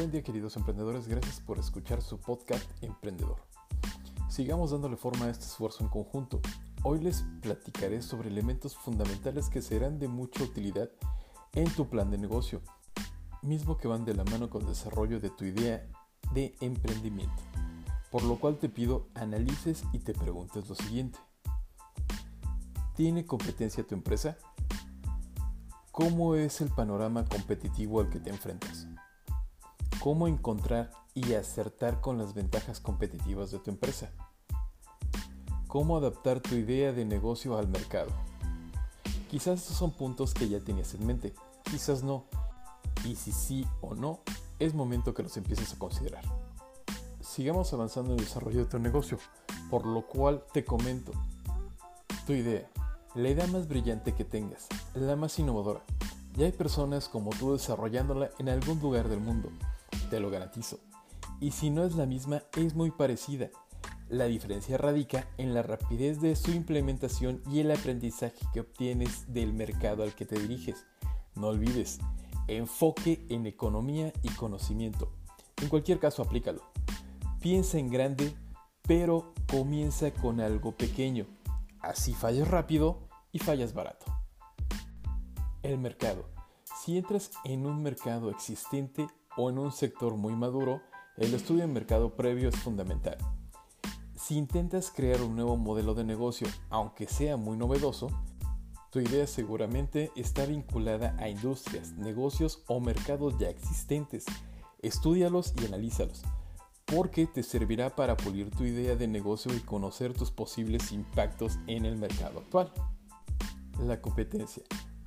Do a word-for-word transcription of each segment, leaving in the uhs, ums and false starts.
Buen día, queridos emprendedores, gracias por escuchar su podcast Emprendedor. Sigamos dándole forma a este esfuerzo en conjunto. Hoy les platicaré sobre elementos fundamentales que serán de mucha utilidad en tu plan de negocio, mismo que van de la mano con el desarrollo de tu idea de emprendimiento. Por lo cual te pido analices y te preguntes lo siguiente. ¿Tiene competencia tu empresa? ¿Cómo es el panorama competitivo al que te enfrentas? ¿Cómo encontrar y acertar con las ventajas competitivas de tu empresa? ¿Cómo adaptar tu idea de negocio al mercado? Quizás estos son puntos que ya tenías en mente, quizás no. Y si sí o no, es momento que los empieces a considerar. Sigamos avanzando en el desarrollo de tu negocio, por lo cual te comento tu idea, la idea más brillante que tengas, la más innovadora. Ya hay personas como tú desarrollándola en algún lugar del mundo, te lo garantizo. Y si no es la misma, es muy parecida. La diferencia radica en la rapidez de su implementación y el aprendizaje que obtienes del mercado al que te diriges. No olvides, enfoque en economía y conocimiento. En cualquier caso, aplícalo. Piensa en grande, pero comienza con algo pequeño. Así fallas rápido y fallas barato. El mercado. Si entras en un mercado existente o en un sector muy maduro, el estudio de mercado previo es fundamental. Si intentas crear un nuevo modelo de negocio, aunque sea muy novedoso, tu idea seguramente está vinculada a industrias, negocios o mercados ya existentes. Estúdialos y analízalos, porque te servirá para pulir tu idea de negocio y conocer tus posibles impactos en el mercado actual. La competencia.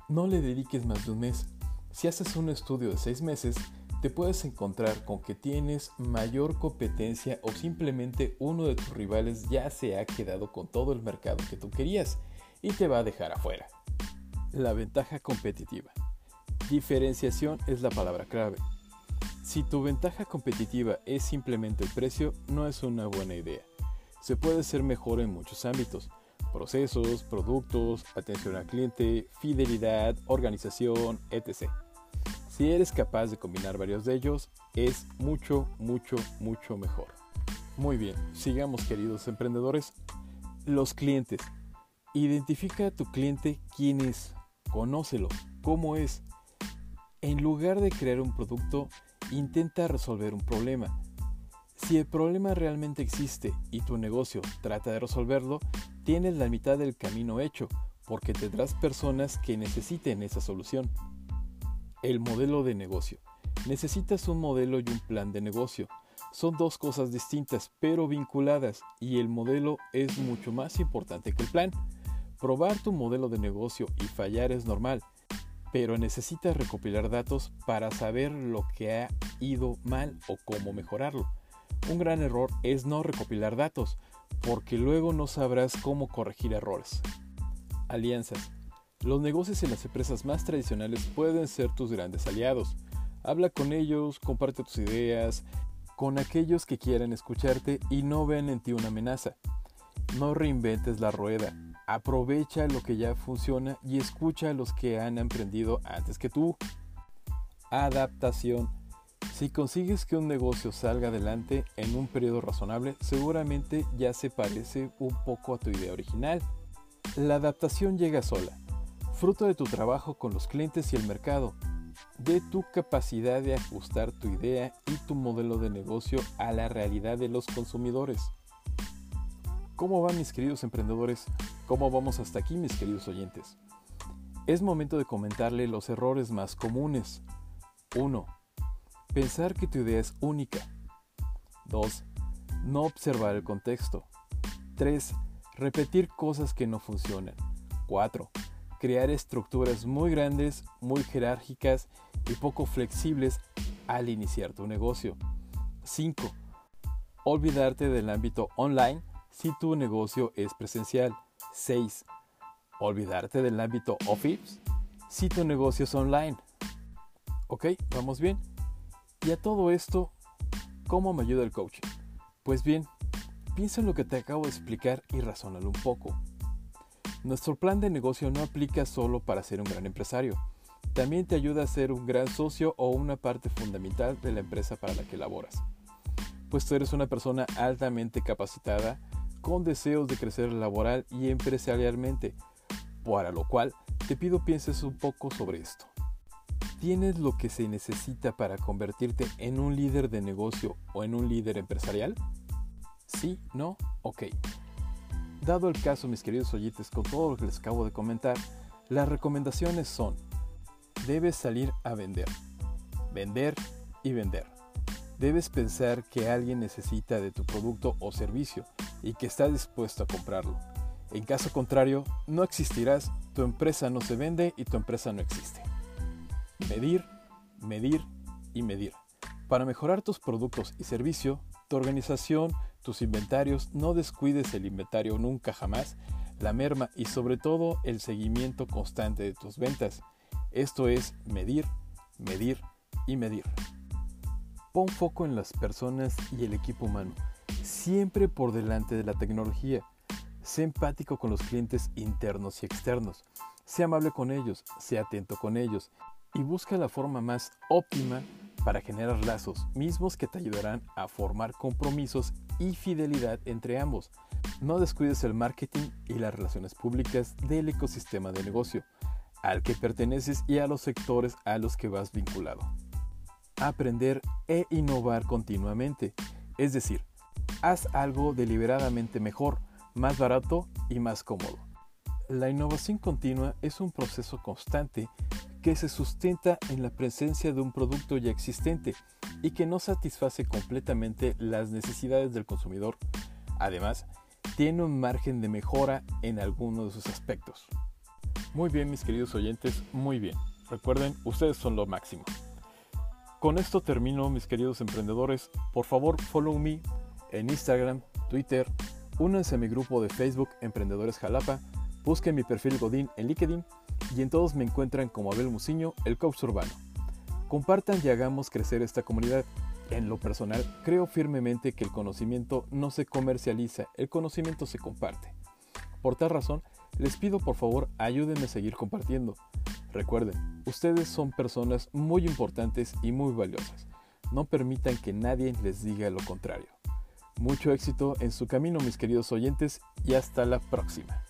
No le dediques más de un mes. Si haces un estudio de seis meses, te puedes encontrar con que tienes mayor competencia o simplemente uno de tus rivales ya se ha quedado con todo el mercado que tú querías y te va a dejar afuera. La ventaja competitiva. Diferenciación es la palabra clave. Si tu ventaja competitiva es simplemente el precio, no es una buena idea. Se puede ser mejor en muchos ámbitos: procesos, productos, atención al cliente, fidelidad, organización, etcétera. Si eres capaz de combinar varios de ellos, es mucho, mucho, mucho mejor. Muy bien, sigamos, queridos emprendedores. Los clientes. Identifica a tu cliente quién es, conócelo, cómo es. En lugar de crear un producto, intenta resolver un problema. Si el problema realmente existe y tu negocio trata de resolverlo, tienes la mitad del camino hecho, porque tendrás personas que necesiten esa solución. El modelo de negocio. Necesitas un modelo y un plan de negocio. Son dos cosas distintas, pero vinculadas, y el modelo es mucho más importante que el plan. Probar tu modelo de negocio y fallar es normal, pero necesitas recopilar datos para saber lo que ha ido mal o cómo mejorarlo. Un gran error es no recopilar datos, porque luego no sabrás cómo corregir errores. Alianzas. Los negocios y las empresas más tradicionales pueden ser tus grandes aliados. Habla con ellos, comparte tus ideas, con aquellos que quieran escucharte y no ven en ti una amenaza. No reinventes la rueda. Aprovecha lo que ya funciona y escucha a los que han emprendido antes que tú. Adaptación. Si consigues que un negocio salga adelante en un periodo razonable, seguramente ya se parece un poco a tu idea original. La adaptación llega sola, fruto de tu trabajo con los clientes y el mercado, de tu capacidad de ajustar tu idea y tu modelo de negocio a la realidad de los consumidores. ¿Cómo van, mis queridos emprendedores? ¿Cómo vamos hasta aquí, mis queridos oyentes? Es momento de comentarle los errores más comunes. uno. Pensar que tu idea es única. dos. No observar el contexto. tres. Repetir cosas que no funcionan. cuatro. Crear estructuras muy grandes, muy jerárquicas y poco flexibles al iniciar tu negocio. cinco. Olvidarte del ámbito online si tu negocio es presencial. seis. Olvidarte del ámbito office si tu negocio es online. Ok, vamos bien. Y a todo esto, ¿cómo me ayuda el coaching? Pues bien, piensa en lo que te acabo de explicar y razónalo un poco. Nuestro plan de negocio no aplica solo para ser un gran empresario. También te ayuda a ser un gran socio o una parte fundamental de la empresa para la que laboras, pues tú eres una persona altamente capacitada con deseos de crecer laboral y empresarialmente, para lo cual te pido pienses un poco sobre esto. ¿Tienes lo que se necesita para convertirte en un líder de negocio o en un líder empresarial? ¿Sí? ¿No? Ok. Dado el caso, mis queridos oyentes, con todo lo que les acabo de comentar, las recomendaciones son: debes salir a vender, vender y vender. Debes pensar que alguien necesita de tu producto o servicio y que está dispuesto a comprarlo. En caso contrario, no existirás, tu empresa no se vende y tu empresa no existe. Medir, medir y medir. Para mejorar tus productos y servicio, tu organización, tus inventarios, no descuides el inventario nunca jamás, la merma y sobre todo el seguimiento constante de tus ventas. Esto es medir, medir y medir. Pon foco en las personas y el equipo humano, siempre por delante de la tecnología. Sé empático con los clientes internos y externos. Sé amable con ellos, sé atento con ellos. Y busca la forma más óptima para generar lazos, mismos que te ayudarán a formar compromisos y fidelidad entre ambos. No descuides el marketing y las relaciones públicas del ecosistema de negocio al que perteneces y a los sectores a los que vas vinculado. Aprender e innovar continuamente, es decir, haz algo deliberadamente mejor, más barato y más cómodo. La innovación continua es un proceso constante que se sustenta en la presencia de un producto ya existente y que no satisface completamente las necesidades del consumidor. Además, tiene un margen de mejora en alguno de sus aspectos. Muy bien, mis queridos oyentes, muy bien. Recuerden, ustedes son lo máximo. Con esto termino, mis queridos emprendedores. Por favor, follow me en Instagram, Twitter, únanse a mi grupo de Facebook Emprendedores Jalapa, busquen mi perfil Godín en LinkedIn, y en todos me encuentran como Abel Muciño, el coach urbano. Compartan y hagamos crecer esta comunidad. En lo personal, creo firmemente que el conocimiento no se comercializa, el conocimiento se comparte. Por tal razón, les pido por favor ayúdenme a seguir compartiendo. Recuerden, ustedes son personas muy importantes y muy valiosas. No permitan que nadie les diga lo contrario. Mucho éxito en su camino, mis queridos oyentes, y hasta la próxima.